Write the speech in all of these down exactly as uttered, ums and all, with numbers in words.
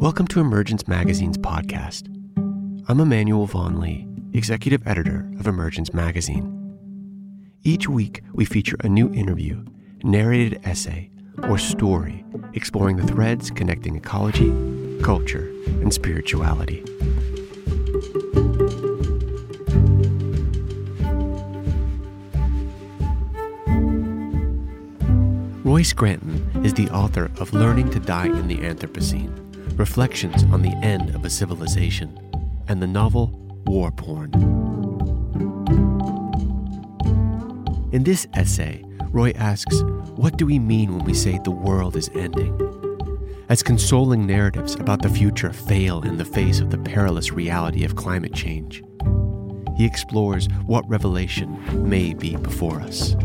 Welcome to Emergence Magazine's podcast. I'm Emmanuel Vaughn Lee, executive editor of Emergence Magazine. Each week, we feature a new interview, narrated essay, or story exploring the threads connecting ecology, culture, and spirituality. Roy Scranton is the author of Learning to Die in the Anthropocene, Reflections on the End of a Civilization, and the novel War Porn. In this essay, Roy asks, what do we mean when we say the world is ending? As consoling narratives about the future fail in the face of the perilous reality of climate change, he explores what revelation may be before us.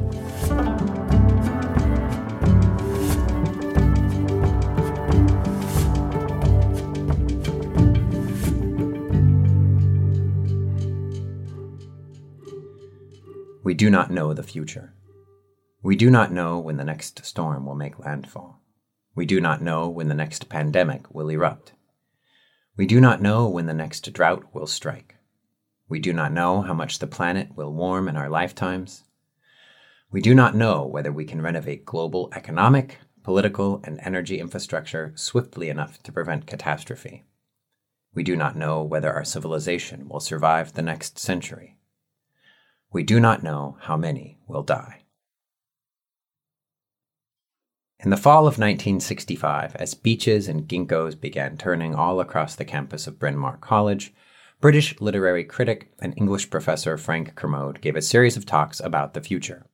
We do not know the future. We do not know when the next storm will make landfall. We do not know when the next pandemic will erupt. We do not know when the next drought will strike. We do not know how much the planet will warm in our lifetimes. We do not know whether we can renovate global economic, political, and energy infrastructure swiftly enough to prevent catastrophe. We do not know whether our civilization will survive the next century. We do not know how many will die. In the fall of nineteen sixty-five, as beaches and ginkgos began turning all across the campus of Bryn Mawr College, British literary critic and English professor Frank Kermode gave a series of talks about the future.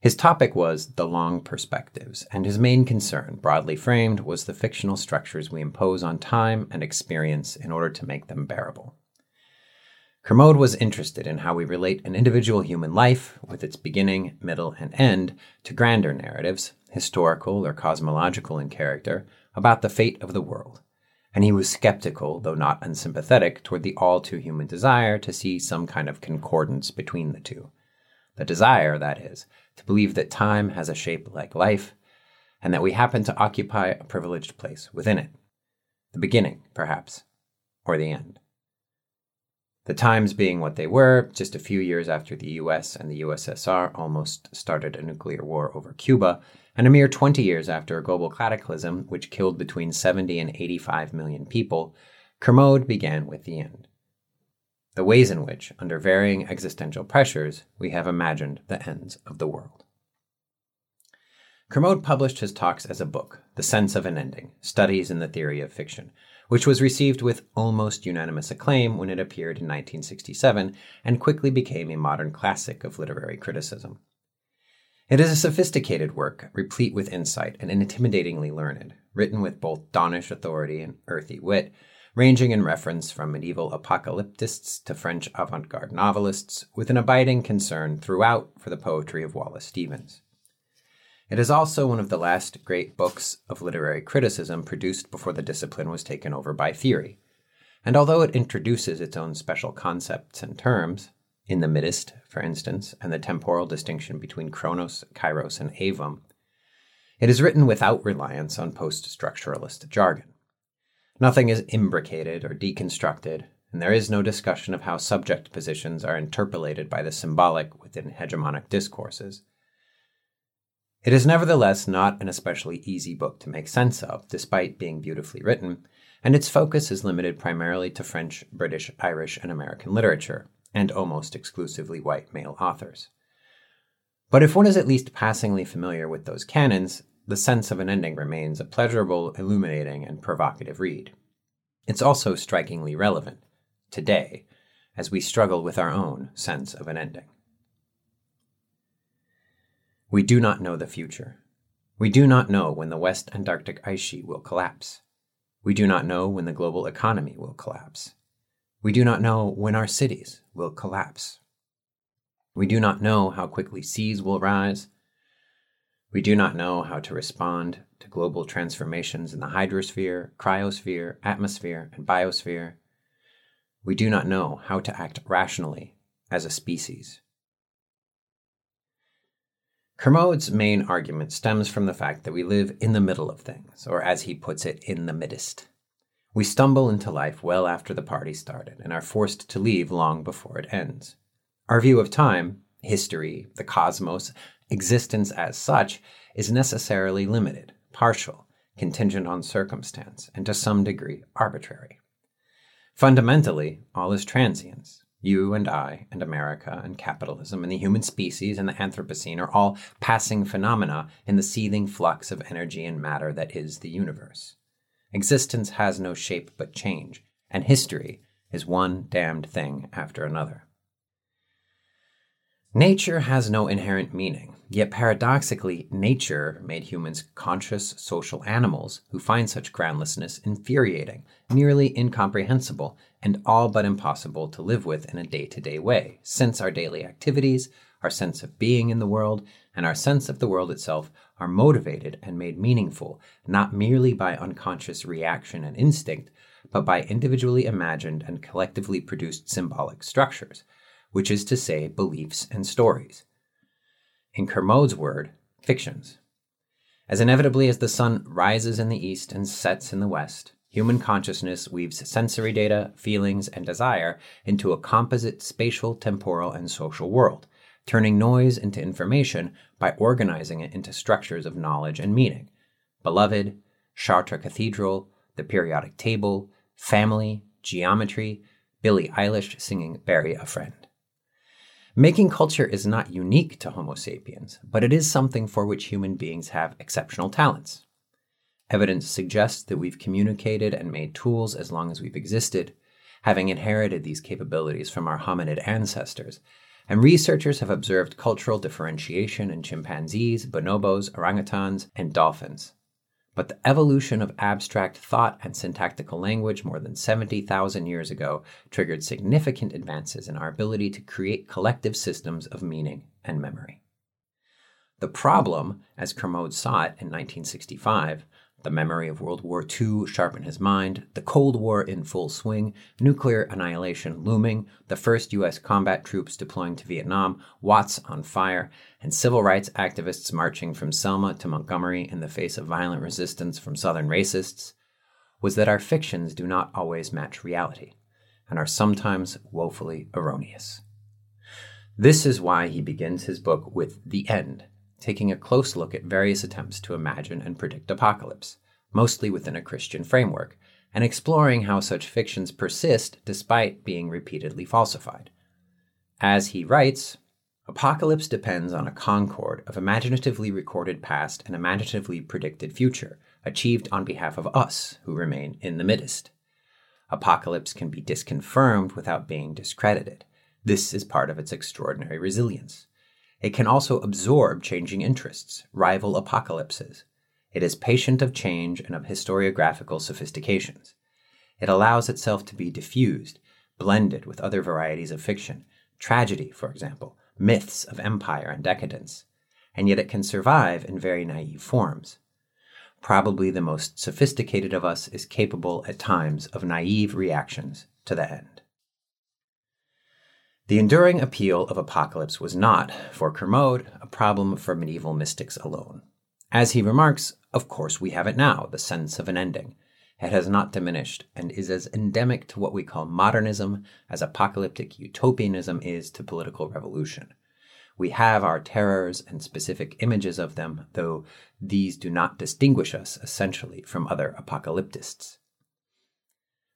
His topic was the long perspectives, and his main concern, broadly framed, was the fictional structures we impose on time and experience in order to make them bearable. Kermode was interested in how we relate an individual human life, with its beginning, middle, and end, to grander narratives, historical or cosmological in character, about the fate of the world, and he was skeptical, though not unsympathetic, toward the all-too-human desire to see some kind of concordance between the two. The desire, that is, to believe that time has a shape like life, and that we happen to occupy a privileged place within it. The beginning, perhaps, or the end. The times being what they were, just a few years after the U S and the U S S R almost started a nuclear war over Cuba, and a mere twenty years after a global cataclysm which killed between seventy and eighty-five million people, Kermode began with the end. The ways in which, under varying existential pressures, we have imagined the ends of the world. Kermode published his talks as a book, The Sense of an Ending, Studies in the Theory of Fiction, which was received with almost unanimous acclaim when it appeared in nineteen sixty-seven and quickly became a modern classic of literary criticism. It is a sophisticated work, replete with insight and intimidatingly learned, written with both donnish authority and earthy wit, ranging in reference from medieval apocalyptists to French avant-garde novelists, with an abiding concern throughout for the poetry of Wallace Stevens. It is also one of the last great books of literary criticism produced before the discipline was taken over by theory, and although it introduces its own special concepts and terms, in the Midist, for instance, and the temporal distinction between chronos, kairos, and avum, it is written without reliance on post-structuralist jargon. Nothing is imbricated or deconstructed, and there is no discussion of how subject positions are interpolated by the symbolic within hegemonic discourses. It is nevertheless not an especially easy book to make sense of, despite being beautifully written, and its focus is limited primarily to French, British, Irish, and American literature, and almost exclusively white male authors. But if one is at least passingly familiar with those canons, The Sense of an Ending remains a pleasurable, illuminating, and provocative read. It's also strikingly relevant, today, as we struggle with our own sense of an ending. We do not know the future. We do not know when the West Antarctic ice sheet will collapse. We do not know when the global economy will collapse. We do not know when our cities will collapse. We do not know how quickly seas will rise. We do not know how to respond to global transformations in the hydrosphere, cryosphere, atmosphere, and biosphere. We do not know how to act rationally as a species. Kermode's main argument stems from the fact that we live in the middle of things, or as he puts it, in the midst. We stumble into life well after the party started and are forced to leave long before it ends. Our view of time, history, the cosmos, existence as such, is necessarily limited, partial, contingent on circumstance, and to some degree arbitrary. Fundamentally, all is transience. You and I and America and capitalism and the human species and the Anthropocene are all passing phenomena in the seething flux of energy and matter that is the universe. Existence has no shape but change, and history is one damned thing after another. Nature has no inherent meaning, yet paradoxically, nature made humans conscious social animals who find such groundlessness infuriating, nearly incomprehensible, and all but impossible to live with in a day-to-day way, since our daily activities, our sense of being in the world, and our sense of the world itself are motivated and made meaningful, not merely by unconscious reaction and instinct, but by individually imagined and collectively produced symbolic structures, which is to say beliefs and stories. In Kermode's word, fictions. As inevitably as the sun rises in the east and sets in the west, human consciousness weaves sensory data, feelings, and desire into a composite spatial, temporal, and social world, turning noise into information by organizing it into structures of knowledge and meaning. Beloved, Chartres Cathedral, the periodic table, family, geometry, Billie Eilish singing Bury a Friend. Making culture is not unique to Homo sapiens, but it is something for which human beings have exceptional talents. Evidence suggests that we've communicated and made tools as long as we've existed, having inherited these capabilities from our hominid ancestors, and researchers have observed cultural differentiation in chimpanzees, bonobos, orangutans, and dolphins. But the evolution of abstract thought and syntactical language more than seventy thousand years ago triggered significant advances in our ability to create collective systems of meaning and memory. The problem, as Kermode saw it in nineteen sixty-five, the memory of World War Two sharp in his mind, the Cold War in full swing, nuclear annihilation looming, the first U S combat troops deploying to Vietnam, Watts on fire, and civil rights activists marching from Selma to Montgomery in the face of violent resistance from Southern racists, was that our fictions do not always match reality, and are sometimes woefully erroneous. This is why he begins his book with The End, taking a close look at various attempts to imagine and predict apocalypse, mostly within a Christian framework, and exploring how such fictions persist despite being repeatedly falsified. As he writes, apocalypse depends on a concord of imaginatively recorded past and imaginatively predicted future, achieved on behalf of us who remain in the midst. Apocalypse can be disconfirmed without being discredited. This is part of its extraordinary resilience. It can also absorb changing interests, rival apocalypses. It is patient of change and of historiographical sophistications. It allows itself to be diffused, blended with other varieties of fiction, tragedy, for example, myths of empire and decadence, and yet it can survive in very naive forms. Probably the most sophisticated of us is capable at times of naive reactions to the end. The enduring appeal of apocalypse was not, for Kermode, a problem for medieval mystics alone. As he remarks, of course we have it now, the sense of an ending. It has not diminished and is as endemic to what we call modernism as apocalyptic utopianism is to political revolution. We have our terrors and specific images of them, though these do not distinguish us essentially from other apocalyptists.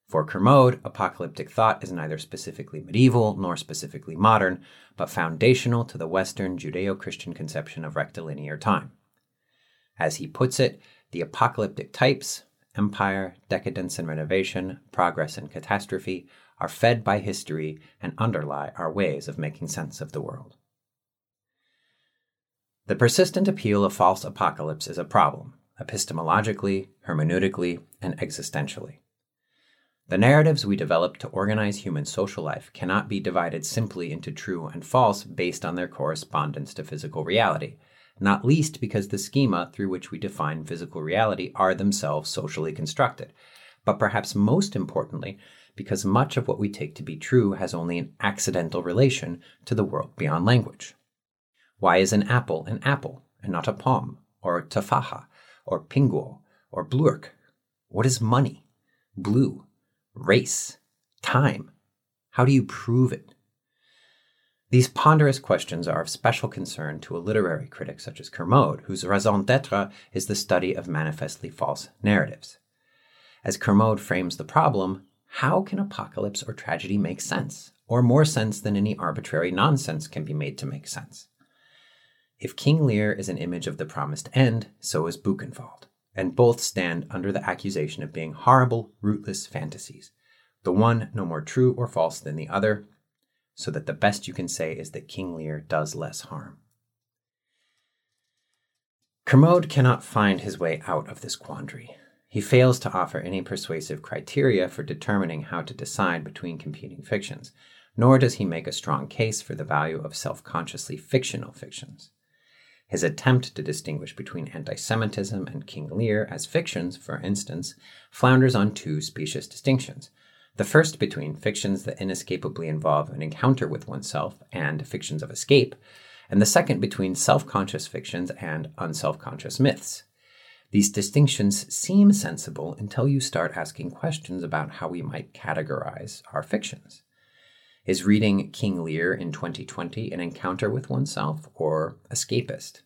For Kermode, apocalyptic thought is neither specifically medieval nor specifically modern, but foundational to the Western Judeo-Christian conception of rectilinear time. As he puts it, the apocalyptic types, empire, decadence and renovation, progress and catastrophe, are fed by history and underlie our ways of making sense of the world. The persistent appeal of false apocalypse is a problem, epistemologically, hermeneutically, and existentially. The narratives we develop to organize human social life cannot be divided simply into true and false based on their correspondence to physical reality, not least because the schema through which we define physical reality are themselves socially constructed, but perhaps most importantly, because much of what we take to be true has only an accidental relation to the world beyond language. Why is an apple an apple and not a palm, or tafaha, or pinguo, or blurk? What is money? blue, race, time? How do you prove it? These ponderous questions are of special concern to a literary critic such as Kermode, whose raison d'etre is the study of manifestly false narratives. As Kermode frames the problem, how can apocalypse or tragedy make sense, or more sense than any arbitrary nonsense can be made to make sense? If King Lear is an image of the promised end, so is Buchenwald, and both stand under the accusation of being horrible, rootless fantasies, the one no more true or false than the other, so that the best you can say is that King Lear does less harm. Kermode cannot find his way out of this quandary. He fails to offer any persuasive criteria for determining how to decide between competing fictions, nor does he make a strong case for the value of self-consciously fictional fictions. His attempt to distinguish between anti-Semitism and King Lear as fictions, for instance, flounders on two specious distinctions. The first between fictions that inescapably involve an encounter with oneself and fictions of escape, and the second between self-conscious fictions and unself-conscious myths. These distinctions seem sensible until you start asking questions about how we might categorize our fictions. Is reading King Lear in twenty twenty an encounter with oneself or escapist?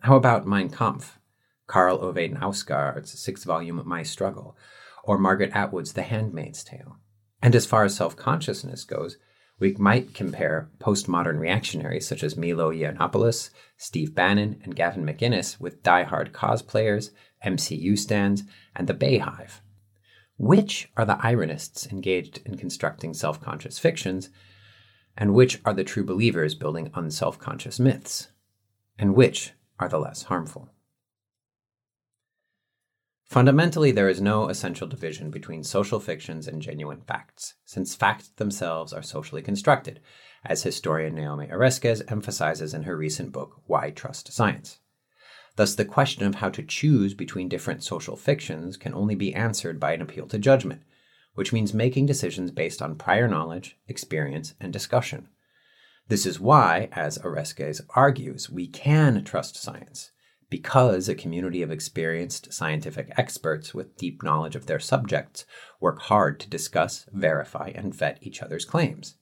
How about Mein Kampf, Karl Ove Knausgaard's six-volume My Struggle, or Margaret Atwood's The Handmaid's Tale? And as far as self-consciousness goes, we might compare postmodern reactionaries such as Milo Yiannopoulos, Steve Bannon, and Gavin McInnes with diehard cosplayers, M C U stands, and the Bayhive. Which are the ironists engaged in constructing self-conscious fictions, and which are the true believers building unself-conscious myths? And which are the less harmful? Fundamentally, there is no essential division between social fictions and genuine facts, since facts themselves are socially constructed, as historian Naomi Oreskes emphasizes in her recent book, Why Trust Science. Thus, the question of how to choose between different social fictions can only be answered by an appeal to judgment, which means making decisions based on prior knowledge, experience, and discussion. This is why, as Oreskes argues, we can trust science, because a community of experienced scientific experts with deep knowledge of their subjects work hard to discuss, verify, and vet each other's claims.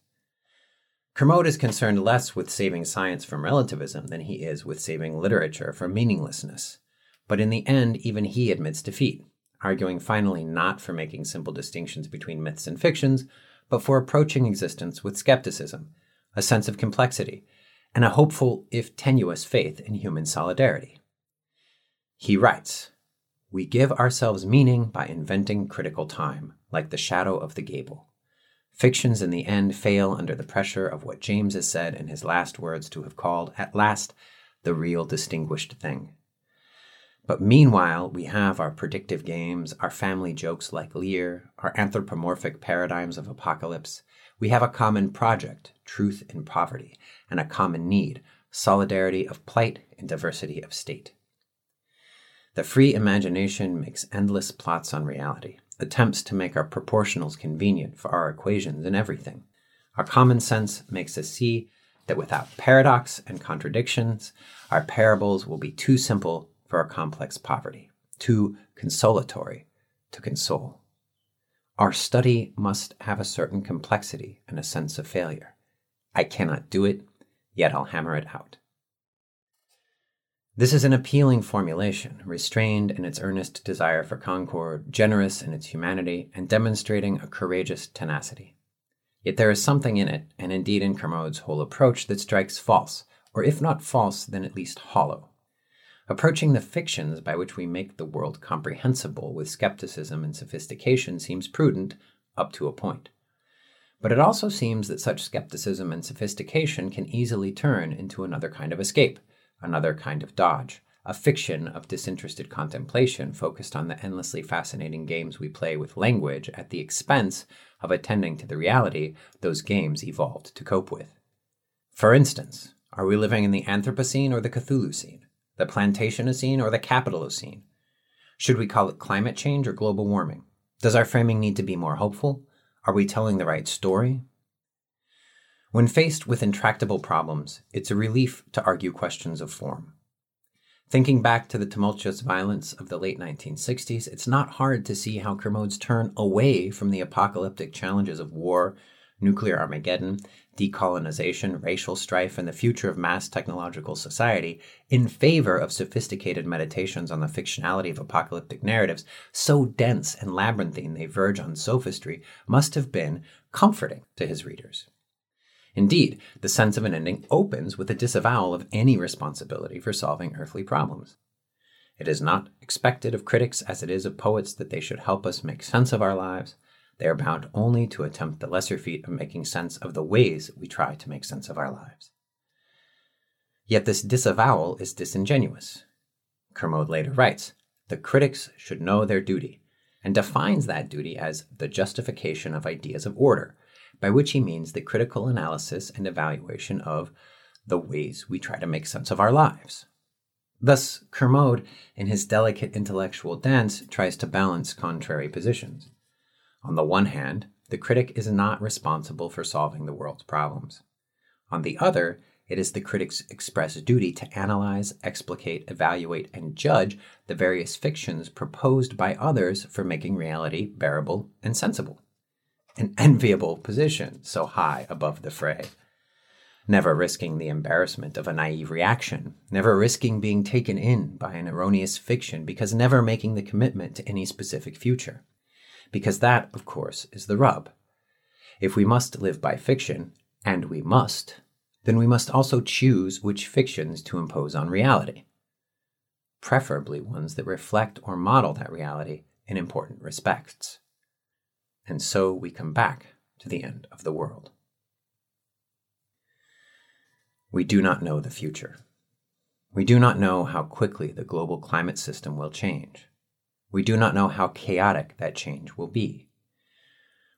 Kermode is concerned less with saving science from relativism than he is with saving literature from meaninglessness. But in the end, even he admits defeat, arguing finally not for making simple distinctions between myths and fictions, but for approaching existence with skepticism, a sense of complexity, and a hopeful, if tenuous, faith in human solidarity. He writes, "We give ourselves meaning by inventing critical time, like the shadow of the gable. Fictions in the end fail under the pressure of what James has said in his last words to have called, at last, the real distinguished thing. But meanwhile, we have our predictive games, our family jokes like Lear, our anthropomorphic paradigms of apocalypse. We have a common project, truth in poverty, and a common need, solidarity of plight and diversity of state. The free imagination makes endless plots on reality, attempts to make our proportionals convenient for our equations in everything. Our common sense makes us see that without paradox and contradictions, our parables will be too simple for our complex poverty, too consolatory to console. Our study must have a certain complexity and a sense of failure. I cannot do it, yet I'll hammer it out." This is an appealing formulation, restrained in its earnest desire for concord, generous in its humanity, and demonstrating a courageous tenacity. Yet there is something in it, and indeed in Kermode's whole approach, that strikes false, or if not false, then at least hollow. Approaching the fictions by which we make the world comprehensible with skepticism and sophistication seems prudent up to a point. But it also seems that such skepticism and sophistication can easily turn into another kind of escape, another kind of dodge, a fiction of disinterested contemplation focused on the endlessly fascinating games we play with language at the expense of attending to the reality those games evolved to cope with. For instance, are we living in the Anthropocene or the Cthulhucene, the Plantationocene or the Capitalocene? Should we call it climate change or global warming? Does our framing need to be more hopeful? Are we telling the right story? When faced with intractable problems, it's a relief to argue questions of form. Thinking back to the tumultuous violence of the late nineteen sixties, it's not hard to see how Kermode's turn away from the apocalyptic challenges of war, nuclear Armageddon, decolonization, racial strife, and the future of mass technological society in favor of sophisticated meditations on the fictionality of apocalyptic narratives, so dense and labyrinthine they verge on sophistry, must have been comforting to his readers. Indeed, The Sense of an Ending opens with a disavowal of any responsibility for solving earthly problems. It is not expected of critics as it is of poets that they should help us make sense of our lives. They are bound only to attempt the lesser feat of making sense of the ways we try to make sense of our lives. Yet this disavowal is disingenuous. Kermode later writes, "The critics should know their duty," and defines that duty as the justification of ideas of order, by which he means the critical analysis and evaluation of the ways we try to make sense of our lives. Thus, Kermode, in his delicate intellectual dance, tries to balance contrary positions. On the one hand, the critic is not responsible for solving the world's problems. On the other, it is the critic's express duty to analyze, explicate, evaluate, and judge the various fictions proposed by others for making reality bearable and sensible. An enviable position so high above the fray. Never risking the embarrassment of a naive reaction, never risking being taken in by an erroneous fiction, because never making the commitment to any specific future. Because that, of course, is the rub. If we must live by fiction, and we must, then we must also choose which fictions to impose on reality, preferably ones that reflect or model that reality in important respects. And so we come back to the end of the world. We do not know the future. We do not know how quickly the global climate system will change. We do not know how chaotic that change will be.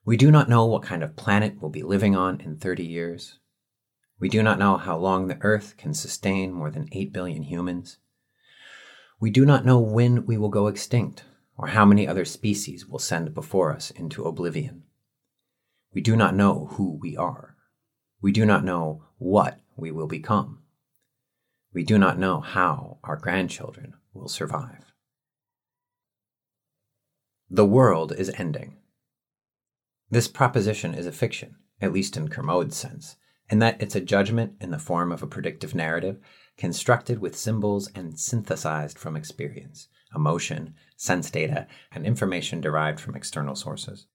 We do not know what kind of planet we'll be living on in thirty years. We do not know how long the Earth can sustain more than eight billion humans. We do not know when we will go extinct, or how many other species will send before us into oblivion. We do not know who we are. We do not know what we will become. We do not know how our grandchildren will survive. The world is ending. This proposition is a fiction, at least in Kermode's sense, in that it's a judgment in the form of a predictive narrative constructed with symbols and synthesized from experience, emotion, sense data, and information derived from external sources.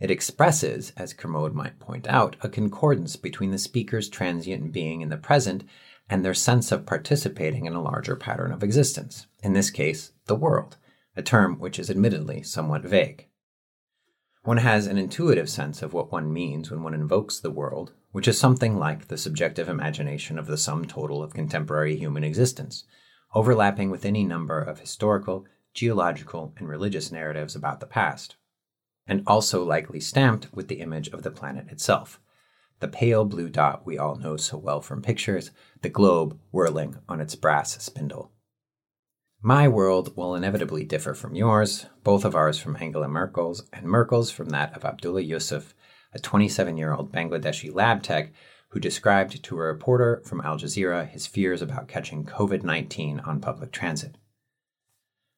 It expresses, as Kermode might point out, a concordance between the speaker's transient being in the present and their sense of participating in a larger pattern of existence, in this case, the world, a term which is admittedly somewhat vague. One has an intuitive sense of what one means when one invokes the world, which is something like the subjective imagination of the sum total of contemporary human existence, overlapping with any number of historical, geological, and religious narratives about the past, and also likely stamped with the image of the planet itself, the pale blue dot we all know so well from pictures, the globe whirling on its brass spindle. My world will inevitably differ from yours, both of ours from Angela Merkel's, and Merkel's from that of Abdullah Yusuf, a twenty-seven-year-old Bangladeshi lab tech who described to a reporter from Al Jazeera his fears about catching covid nineteen on public transit.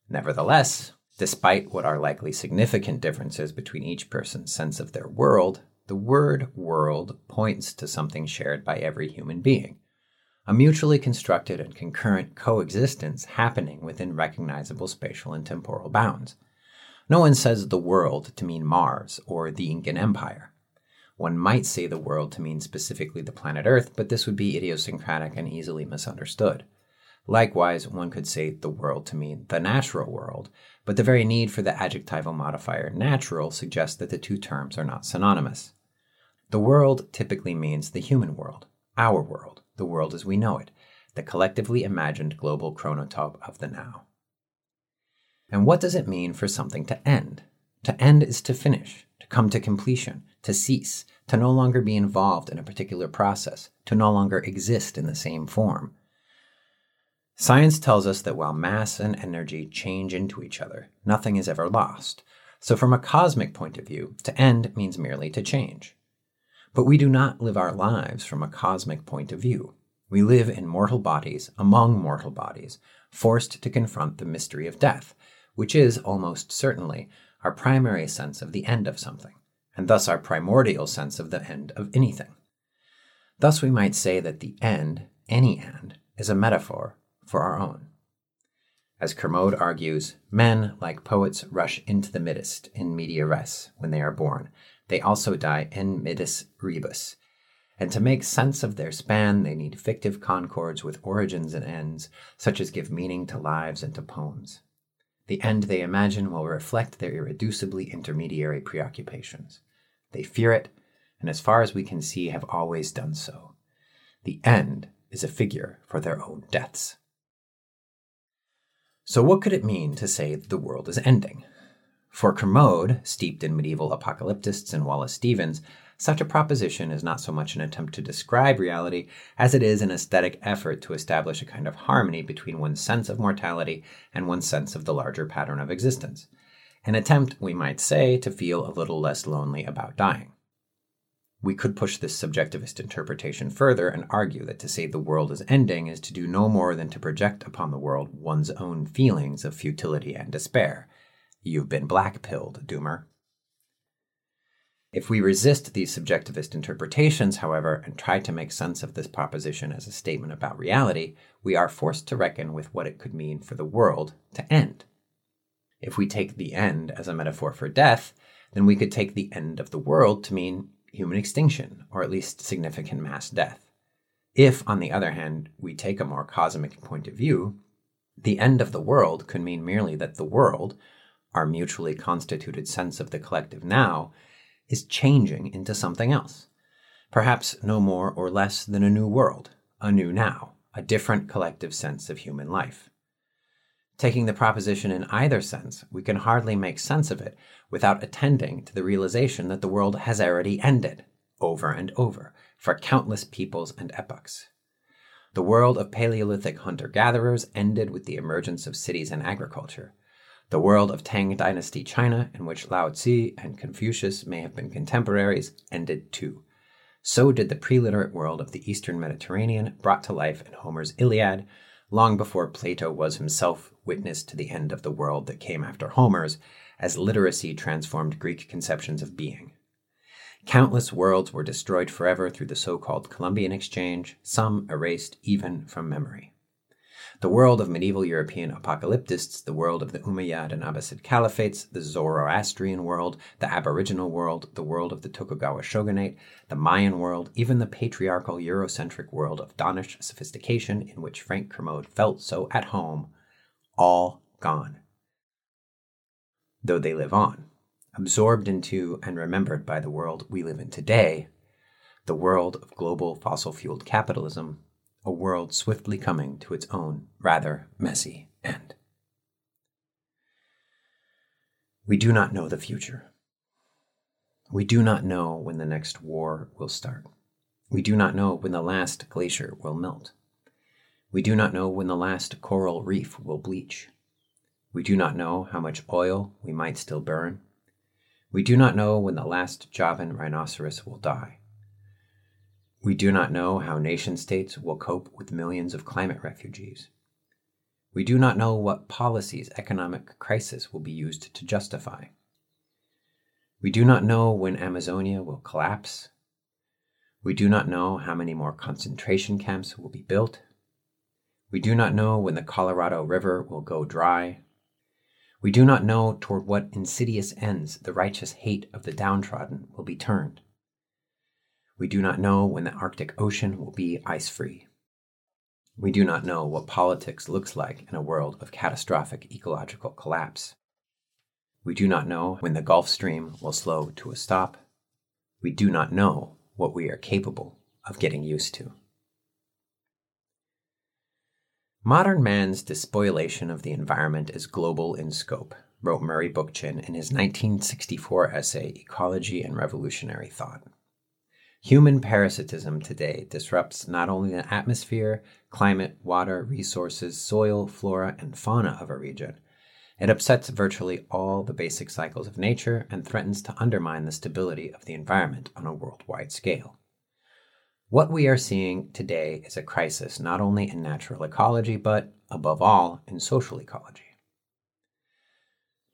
Nevertheless, despite what are likely significant differences between each person's sense of their world, the word world points to something shared by every human being, a mutually constructed and concurrent coexistence happening within recognizable spatial and temporal bounds. No one says the world to mean Mars or the Incan Empire. One might say the world to mean specifically the planet Earth, but this would be idiosyncratic and easily misunderstood. Likewise, one could say the world to mean the natural world, but the very need for the adjectival modifier natural suggests that the two terms are not synonymous. The world typically means the human world, our world, the world as we know it, the collectively imagined global chronotope of the now. And what does it mean for something to end? To end is to finish, to come to completion, to cease, to no longer be involved in a particular process, to no longer exist in the same form. Science tells us that while mass and energy change into each other, nothing is ever lost. So from a cosmic point of view, to end means merely to change. But we do not live our lives from a cosmic point of view. We live in mortal bodies, among mortal bodies, forced to confront the mystery of death, which is, almost certainly, our primary sense of the end of something, and thus our primordial sense of the end of anything. Thus we might say that the end, any end, is a metaphor for our own. As Kermode argues, men, like poets, rush into the middest, in media res, when they are born. They also die in midis rebus. And to make sense of their span, they need fictive concords with origins and ends, such as give meaning to lives and to poems. The end they imagine will reflect their irreducibly intermediary preoccupations. They fear it, and as far as we can see, have always done so. The end is a figure for their own deaths. So what could it mean to say that the world is ending? For Kermode, steeped in medieval apocalyptists and Wallace Stevens, such a proposition is not so much an attempt to describe reality as it is an aesthetic effort to establish a kind of harmony between one's sense of mortality and one's sense of the larger pattern of existence. An attempt, we might say, to feel a little less lonely about dying. We could push this subjectivist interpretation further and argue that to say the world is ending is to do no more than to project upon the world one's own feelings of futility and despair. You've been black-pilled, doomer. If we resist these subjectivist interpretations, however, and try to make sense of this proposition as a statement about reality, we are forced to reckon with what it could mean for the world to end. If we take the end as a metaphor for death, then we could take the end of the world to mean human extinction, or at least significant mass death. If, on the other hand, we take a more cosmic point of view, the end of the world could mean merely that the world, our mutually constituted sense of the collective now, is changing into something else. Perhaps no more or less than a new world, a new now, a different collective sense of human life. Taking the proposition in either sense, we can hardly make sense of it without attending to the realization that the world has already ended, over and over, for countless peoples and epochs. The world of Paleolithic hunter-gatherers ended with the emergence of cities and agriculture. The world of Tang Dynasty China, in which Lao Tzu and Confucius may have been contemporaries, ended too. So did the pre-literate world of the Eastern Mediterranean, brought to life in Homer's Iliad, long before Plato was himself witness to the end of the world that came after Homer's, as literacy transformed Greek conceptions of being. Countless worlds were destroyed forever through the so-called Columbian Exchange, some erased even from memory. The world of medieval European apocalyptists, the world of the Umayyad and Abbasid caliphates, the Zoroastrian world, the Aboriginal world, the world of the Tokugawa shogunate, the Mayan world, even the patriarchal Eurocentric world of Donnish sophistication in which Frank Kermode felt so at home, all gone. Though they live on, absorbed into and remembered by the world we live in today, the world of global fossil-fueled capitalism, a world swiftly coming to its own rather messy end. We do not know the future. We do not know when the next war will start. We do not know when the last glacier will melt. We do not know when the last coral reef will bleach. We do not know how much oil we might still burn. We do not know when the last Javan rhinoceros will die. We do not know how nation-states will cope with millions of climate refugees. We do not know what policies economic crisis will be used to justify. We do not know when Amazonia will collapse. We do not know how many more concentration camps will be built. We do not know when the Colorado River will go dry. We do not know toward what insidious ends the righteous hate of the downtrodden will be turned. We do not know when the Arctic Ocean will be ice-free. We do not know what politics looks like in a world of catastrophic ecological collapse. We do not know when the Gulf Stream will slow to a stop. We do not know what we are capable of getting used to. Modern man's despoilation of the environment is global in scope, wrote Murray Bookchin in his nineteen sixty-four essay, Ecology and Revolutionary Thought. Human parasitism today disrupts not only the atmosphere, climate, water, resources, soil, flora, and fauna of a region. It upsets virtually all the basic cycles of nature and threatens to undermine the stability of the environment on a worldwide scale. What we are seeing today is a crisis not only in natural ecology, but, above all, in social ecology.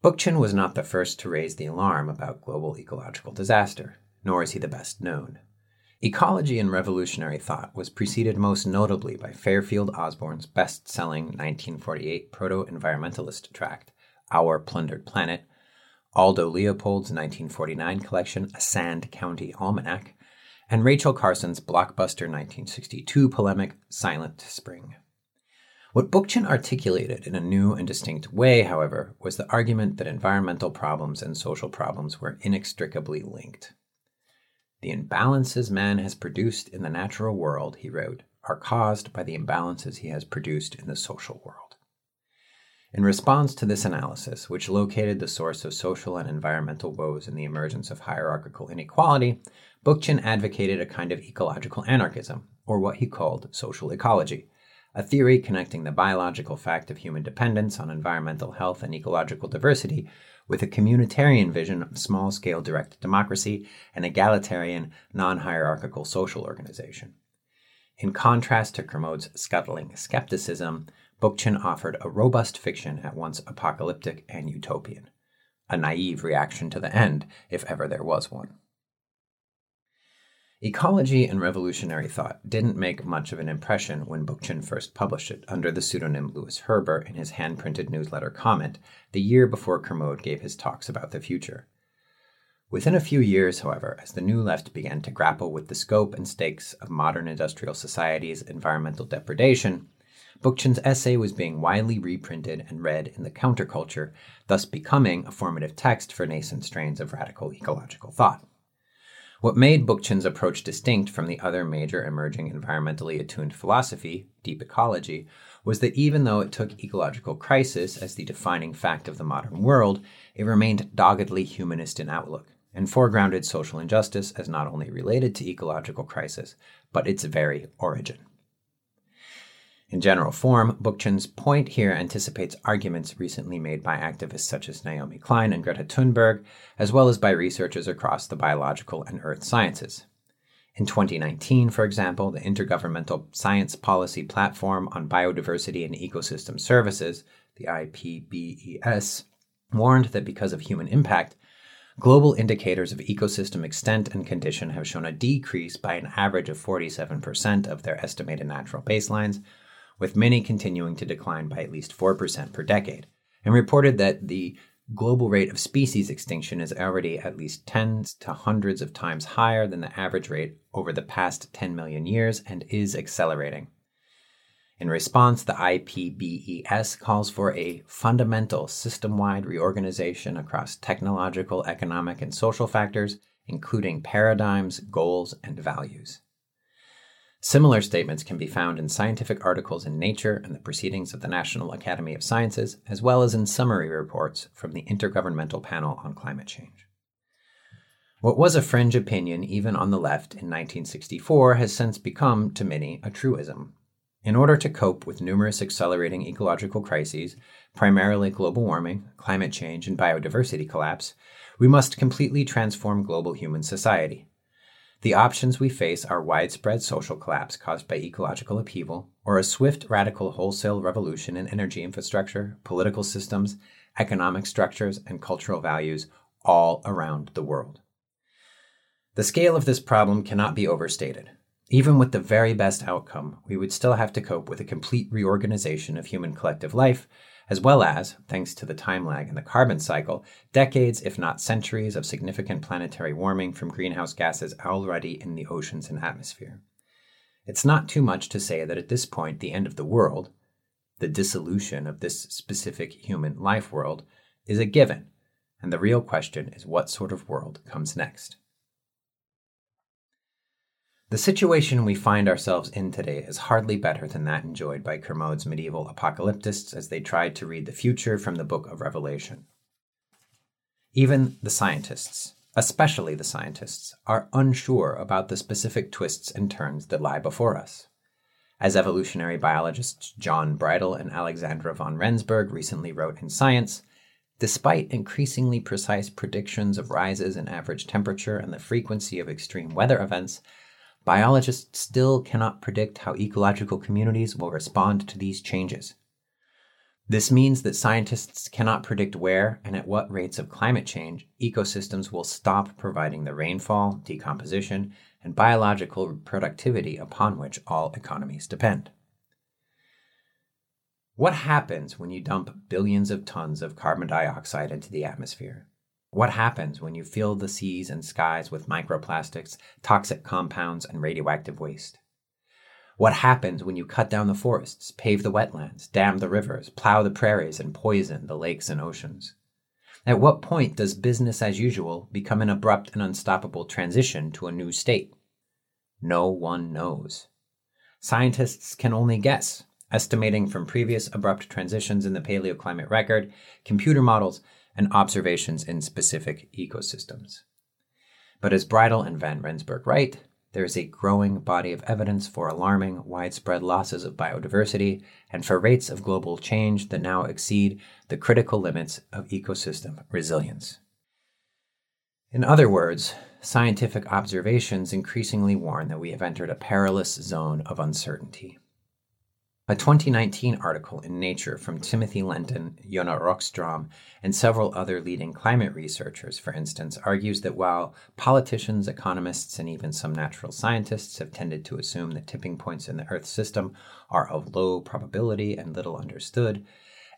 Bookchin was not the first to raise the alarm about global ecological disaster, nor is he the best known. Ecology and Revolutionary Thought was preceded most notably by Fairfield Osborn's best-selling nineteen forty-eight proto-environmentalist tract, Our Plundered Planet, Aldo Leopold's nineteen forty-nine collection, A Sand County Almanac, and Rachel Carson's blockbuster nineteen sixty-two polemic, Silent Spring. What Bookchin articulated in a new and distinct way, however, was the argument that environmental problems and social problems were inextricably linked. The imbalances man has produced in the natural world, he wrote, are caused by the imbalances he has produced in the social world. In response to this analysis, which located the source of social and environmental woes in the emergence of hierarchical inequality, Bookchin advocated a kind of ecological anarchism, or what he called social ecology, a theory connecting the biological fact of human dependence on environmental health and ecological diversity with a communitarian vision of small-scale direct democracy and egalitarian, non-hierarchical social organization. In contrast to Kermode's scuttling skepticism, Bookchin offered a robust fiction at once apocalyptic and utopian, a naive reaction to the end, if ever there was one. Ecology and Revolutionary Thought didn't make much of an impression when Bookchin first published it under the pseudonym Lewis Herber in his hand-printed newsletter Comment, the year before Kermode gave his talks about the future. Within a few years, however, as the New Left began to grapple with the scope and stakes of modern industrial society's environmental depredation, Bookchin's essay was being widely reprinted and read in the counterculture, thus becoming a formative text for nascent strains of radical ecological thought. What made Bookchin's approach distinct from the other major emerging environmentally attuned philosophy, deep ecology, was that even though it took ecological crisis as the defining fact of the modern world, it remained doggedly humanist in outlook, and foregrounded social injustice as not only related to ecological crisis, but its very origin. In general form, Bookchin's point here anticipates arguments recently made by activists such as Naomi Klein and Greta Thunberg, as well as by researchers across the biological and earth sciences. In twenty nineteen, for example, the Intergovernmental Science Policy Platform on Biodiversity and Ecosystem Services, the I P B E S, warned that because of human impact, global indicators of ecosystem extent and condition have shown a decrease by an average of forty-seven percent of their estimated natural baselines, with many continuing to decline by at least four percent per decade, and reported that the global rate of species extinction is already at least tens to hundreds of times higher than the average rate over the past ten million years and is accelerating. In response, the I P B E S calls for a fundamental system-wide reorganization across technological, economic, and social factors, including paradigms, goals, and values. Similar statements can be found in scientific articles in Nature and the Proceedings of the National Academy of Sciences, as well as in summary reports from the Intergovernmental Panel on Climate Change. What was a fringe opinion, even on the left, in nineteen sixty-four has since become, to many, a truism. In order to cope with numerous accelerating ecological crises, primarily global warming, climate change, and biodiversity collapse, we must completely transform global human society. The options we face are widespread social collapse caused by ecological upheaval, or a swift, radical wholesale revolution in energy infrastructure, political systems, economic structures, and cultural values all around the world. The scale of this problem cannot be overstated. Even with the very best outcome, we would still have to cope with a complete reorganization of human collective life, as well as, thanks to the time lag in the carbon cycle, decades, if not centuries, of significant planetary warming from greenhouse gases already in the oceans and atmosphere. It's not too much to say that at this point, the end of the world, the dissolution of this specific human life world, is a given, and the real question is what sort of world comes next. The situation we find ourselves in today is hardly better than that enjoyed by Kermode's medieval apocalyptists as they tried to read the future from the Book of Revelation. Even the scientists, especially the scientists, are unsure about the specific twists and turns that lie before us. As evolutionary biologists John Bridle and Alexandra von Rensburg recently wrote in Science, despite increasingly precise predictions of rises in average temperature and the frequency of extreme weather events, biologists still cannot predict how ecological communities will respond to these changes. This means that scientists cannot predict where and at what rates of climate change ecosystems will stop providing the rainfall, decomposition, and biological productivity upon which all economies depend. What happens when you dump billions of tons of carbon dioxide into the atmosphere? What happens when you fill the seas and skies with microplastics, toxic compounds, and radioactive waste? What happens when you cut down the forests, pave the wetlands, dam the rivers, plow the prairies, and poison the lakes and oceans? At what point does business as usual become an abrupt and unstoppable transition to a new state? No one knows. Scientists can only guess, estimating from previous abrupt transitions in the paleoclimate record, computer models, and observations in specific ecosystems. But as Bridle and von Rensburg write, there is a growing body of evidence for alarming, widespread losses of biodiversity and for rates of global change that now exceed the critical limits of ecosystem resilience. In other words, scientific observations increasingly warn that we have entered a perilous zone of uncertainty. A twenty nineteen article in Nature from Timothy Lenton, Jonah Rockstrom, and several other leading climate researchers, for instance, argues that while politicians, economists, and even some natural scientists have tended to assume that tipping points in the Earth system are of low probability and little understood,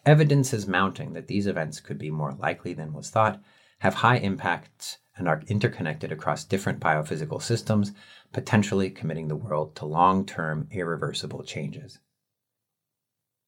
evidence is mounting that these events could be more likely than was thought, have high impacts, and are interconnected across different biophysical systems, potentially committing the world to long-term irreversible changes.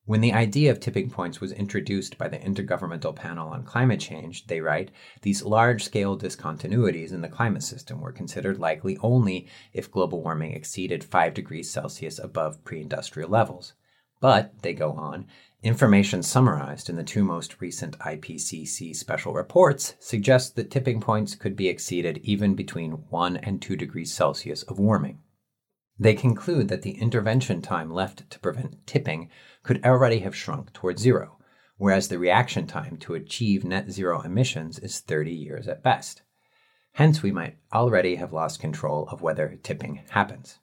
When the idea of tipping points was introduced by the Intergovernmental Panel on Climate Change, they write, these large-scale discontinuities in the climate system were considered likely only if global warming exceeded five degrees Celsius above pre-industrial levels. But, they go on, information summarized in the two most recent I P C C special reports suggests that tipping points could be exceeded even between one and two degrees Celsius of warming. They conclude that the intervention time left to prevent tipping could already have shrunk toward zero, whereas the reaction time to achieve net zero emissions is thirty years at best. Hence, we might already have lost control of whether tipping happens.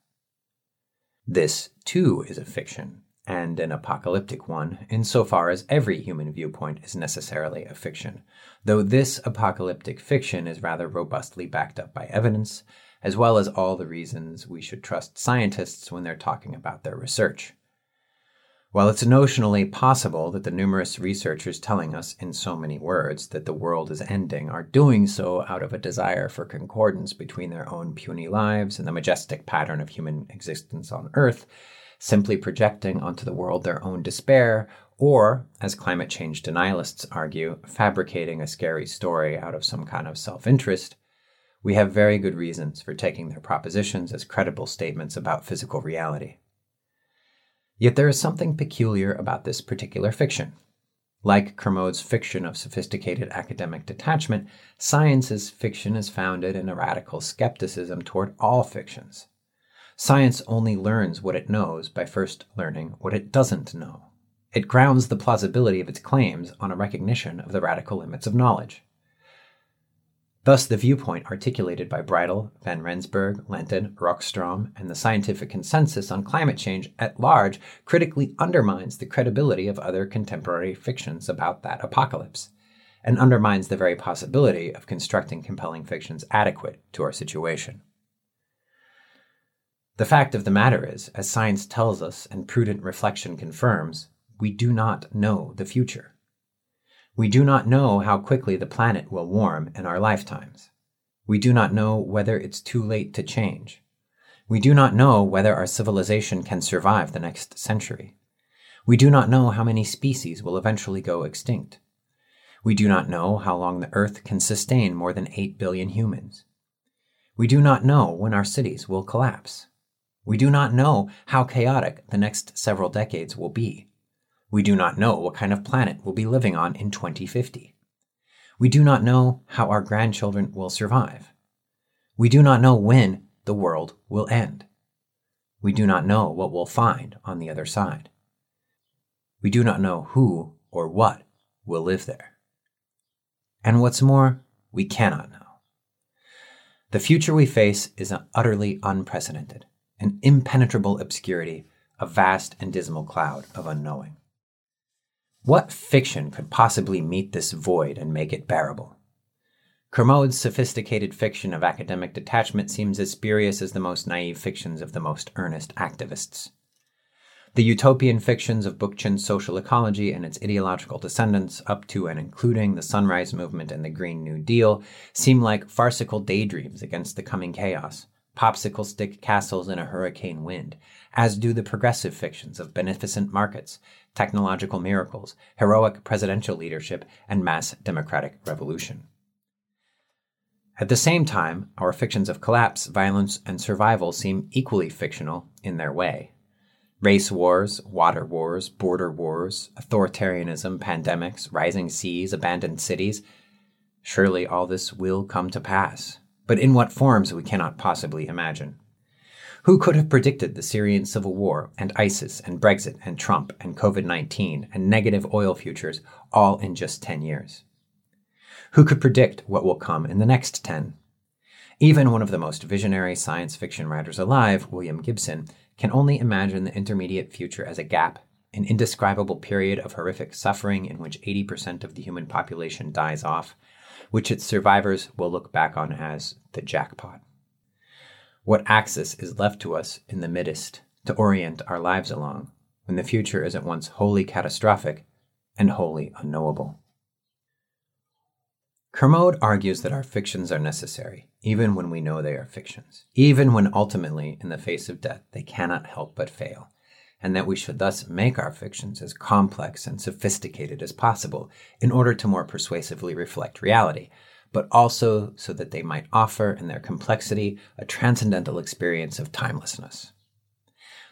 This, too, is a fiction, and an apocalyptic one, insofar as every human viewpoint is necessarily a fiction, though this apocalyptic fiction is rather robustly backed up by evidence, as well as all the reasons we should trust scientists when they're talking about their research. While it's notionally possible that the numerous researchers telling us in so many words that the world is ending are doing so out of a desire for concordance between their own puny lives and the majestic pattern of human existence on Earth, simply projecting onto the world their own despair, or, as climate change denialists argue, fabricating a scary story out of some kind of self-interest, we have very good reasons for taking their propositions as credible statements about physical reality. Yet there is something peculiar about this particular fiction. Like Kermode's fiction of sophisticated academic detachment, science's fiction is founded in a radical skepticism toward all fictions. Science only learns what it knows by first learning what it doesn't know. It grounds the plausibility of its claims on a recognition of the radical limits of knowledge. Thus, the viewpoint articulated by Bridle, von Rensburg, Lenton, Rockstrom, and the scientific consensus on climate change at large critically undermines the credibility of other contemporary fictions about that apocalypse, and undermines the very possibility of constructing compelling fictions adequate to our situation. The fact of the matter is, as science tells us and prudent reflection confirms, we do not know the future. We do not know how quickly the planet will warm in our lifetimes. We do not know whether it's too late to change. We do not know whether our civilization can survive the next century. We do not know how many species will eventually go extinct. We do not know how long the Earth can sustain more than eight billion humans. We do not know when our cities will collapse. We do not know how chaotic the next several decades will be. We do not know what kind of planet we'll be living on in twenty fifty. We do not know how our grandchildren will survive. We do not know when the world will end. We do not know what we'll find on the other side. We do not know who or what will live there. And what's more, we cannot know. The future we face is utterly unprecedented, an impenetrable obscurity, a vast and dismal cloud of unknowing. What fiction could possibly meet this void and make it bearable? Kermode's sophisticated fiction of academic detachment seems as spurious as the most naive fictions of the most earnest activists. The utopian fictions of Bookchin's social ecology and its ideological descendants, up to and including the Sunrise Movement and the Green New Deal, seem like farcical daydreams against the coming chaos, popsicle stick castles in a hurricane wind, as do the progressive fictions of beneficent markets, technological miracles, heroic presidential leadership, and mass democratic revolution. At the same time, our fictions of collapse, violence, and survival seem equally fictional in their way. Race wars, water wars, border wars, authoritarianism, pandemics, rising seas, abandoned cities. Surely all this will come to pass, but in what forms we cannot possibly imagine. Who could have predicted the Syrian civil war and ISIS and Brexit and Trump and covid nineteen and negative oil futures all in just ten years? Who could predict what will come in the next ten? Even one of the most visionary science fiction writers alive, William Gibson, can only imagine the intermediate future as a gap, an indescribable period of horrific suffering in which eighty percent of the human population dies off, which its survivors will look back on as the jackpot. What axis is left to us in the midst to orient our lives along, when the future is at once wholly catastrophic and wholly unknowable? Kermode argues that our fictions are necessary, even when we know they are fictions, even when ultimately, in the face of death, they cannot help but fail, and that we should thus make our fictions as complex and sophisticated as possible in order to more persuasively reflect reality, but also so that they might offer, in their complexity, a transcendental experience of timelessness.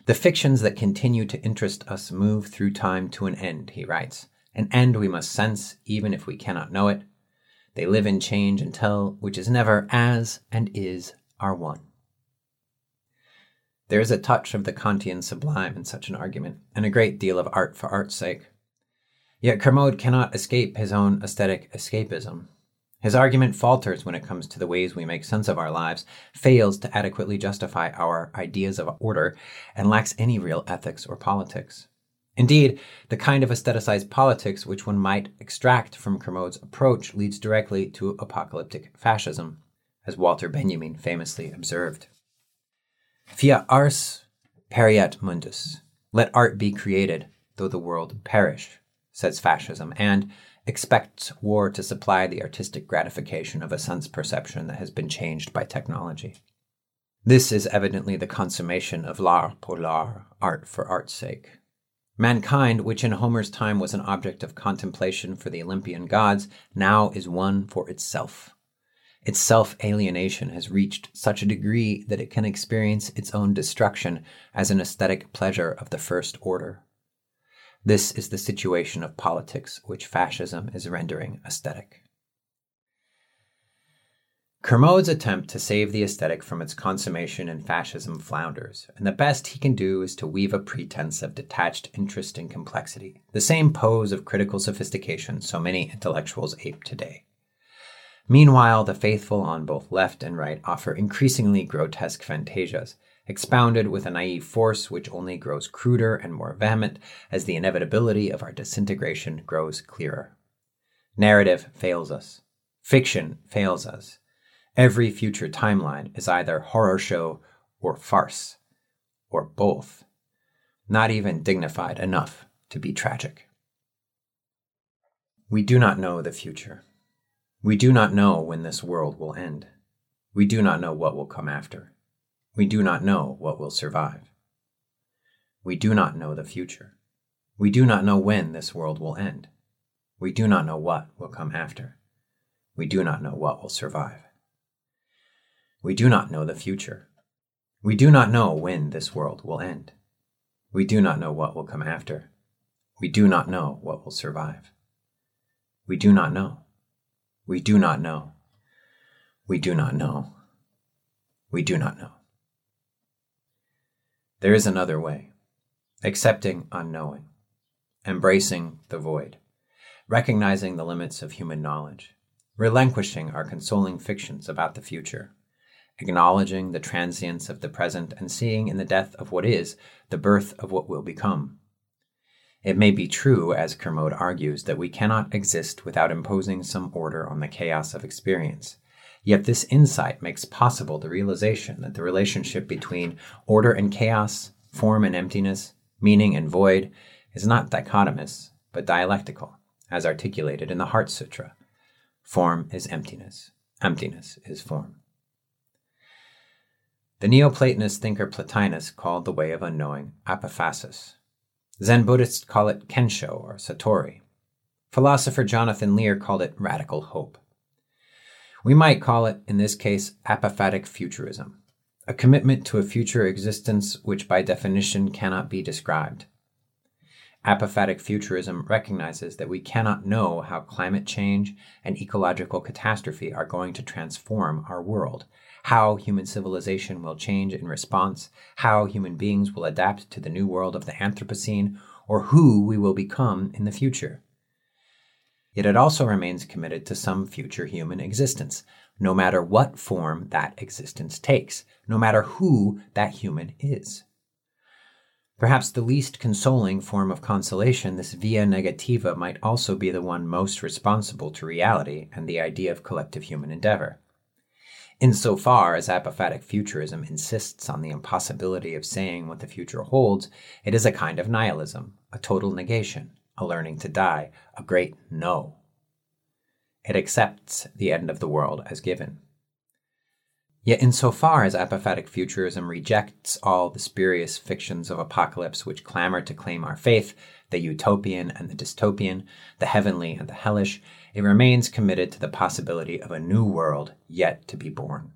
The fictions that continue to interest us move through time to an end, he writes, an end we must sense even if we cannot know it. They live in change until, which is never, as and is are one. There is a touch of the Kantian sublime in such an argument, and a great deal of art for art's sake. Yet Kermode cannot escape his own aesthetic escapism. His argument falters when it comes to the ways we make sense of our lives, fails to adequately justify our ideas of order, and lacks any real ethics or politics. Indeed, the kind of aestheticized politics which one might extract from Kermode's approach leads directly to apocalyptic fascism, as Walter Benjamin famously observed. Fiat ars, pereat mundus. Let art be created, though the world perish, says fascism, and expects war to supply the artistic gratification of a sense perception that has been changed by technology. This is evidently the consummation of l'art pour l'art, art for art's sake. Mankind, which in Homer's time was an object of contemplation for the Olympian gods, now is one for itself. Its self-alienation has reached such a degree that it can experience its own destruction as an aesthetic pleasure of the first order. This is the situation of politics which fascism is rendering aesthetic. Kermode's attempt to save the aesthetic from its consummation in fascism flounders, and the best he can do is to weave a pretense of detached interest in complexity, the same pose of critical sophistication so many intellectuals ape today. Meanwhile, the faithful on both left and right offer increasingly grotesque fantasias, expounded with a naive force which only grows cruder and more vehement as the inevitability of our disintegration grows clearer. Narrative fails us. Fiction fails us. Every future timeline is either horror show or farce, or both, not even dignified enough to be tragic. We do not know the future. We do not know when this world will end. We do not know what will come after. We do not know what will survive. We do not know the future. We do not know when this world will end. We do not know what will come after. We do not know what will survive. We do not know the future. We do not know when this world will end. We do not know what will come after. We do not know what will survive. We do not know. We do not know. We do not know. We do not know. There is another way. Accepting unknowing. Embracing the void. Recognizing the limits of human knowledge. Relinquishing our consoling fictions about the future. acknowledging the transience of the present and seeing in the death of what is the birth of what will become. It may be true, as Kermode argues, that we cannot exist without imposing some order on the chaos of experience. Yet this insight makes possible the realization that the relationship between order and chaos, form and emptiness, meaning and void, is not dichotomous, but dialectical, as articulated in the Heart Sutra. Form is emptiness. Emptiness is form. The Neoplatonist thinker Plotinus called the way of unknowing apophasis. Zen Buddhists call it kensho or satori. Philosopher Jonathan Lear called it radical hope. We might call it, in this case, apophatic futurism, a commitment to a future existence which by definition cannot be described. Apophatic futurism recognizes that we cannot know how climate change and ecological catastrophe are going to transform our world, how human civilization will change in response, how human beings will adapt to the new world of the Anthropocene, or who we will become in the future. Yet it also remains committed to some future human existence, no matter what form that existence takes, no matter who that human is. Perhaps the least consoling form of consolation, this via negativa might also be the one most responsible to reality and the idea of collective human endeavor. Insofar as apophatic futurism insists on the impossibility of saying what the future holds, it is a kind of nihilism, a total negation, a learning to die, a great no. It accepts the end of the world as given. Yet insofar as apophatic futurism rejects all the spurious fictions of apocalypse which clamor to claim our faith, the utopian and the dystopian, the heavenly and the hellish, it remains committed to the possibility of a new world yet to be born.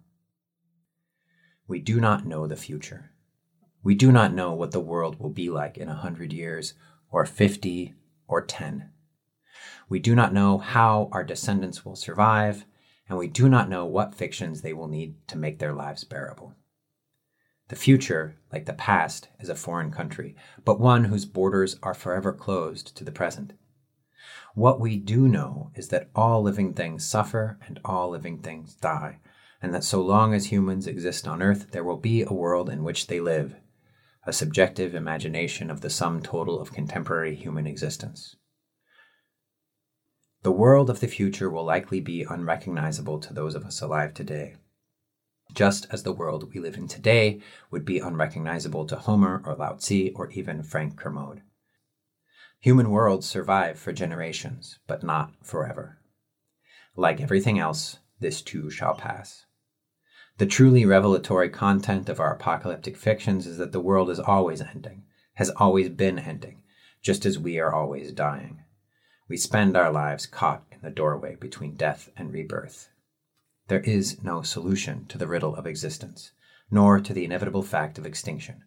We do not know the future. We do not know what the world will be like in a hundred years, or fifty, or ten. We do not know how our descendants will survive, and we do not know what fictions they will need to make their lives bearable. The future, like the past, is a foreign country, but one whose borders are forever closed to the present. What we do know is that all living things suffer and all living things die, and that so long as humans exist on Earth, there will be a world in which they live, a subjective imagination of the sum total of contemporary human existence. The world of the future will likely be unrecognizable to those of us alive today, just as the world we live in today would be unrecognizable to Homer or Lao Tzu or even Frank Kermode. Human worlds survive for generations, but not forever. Like everything else, this too shall pass. The truly revelatory content of our apocalyptic fictions is that the world is always ending, has always been ending, just as we are always dying. We spend our lives caught in the doorway between death and rebirth. There is no solution to the riddle of existence, nor to the inevitable fact of extinction.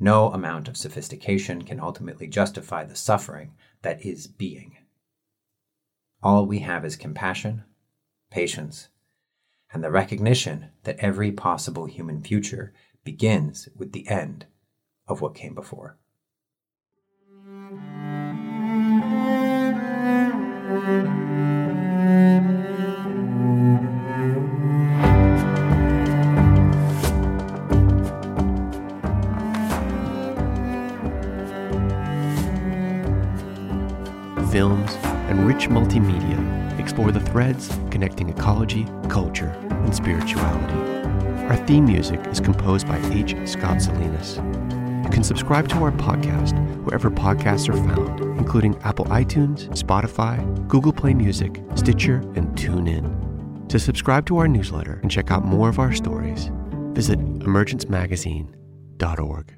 No amount of sophistication can ultimately justify the suffering that is being. All we have is compassion, patience, and the recognition that every possible human future begins with the end of what came before. Films and rich multimedia explore the threads connecting ecology, culture, and spirituality. Our theme music is composed by H. Scott Salinas. You can subscribe to our podcast wherever podcasts are found, including Apple iTunes, Spotify, Google Play Music, Stitcher, and TuneIn. To subscribe to our newsletter and check out more of our stories, visit emergence magazine dot org.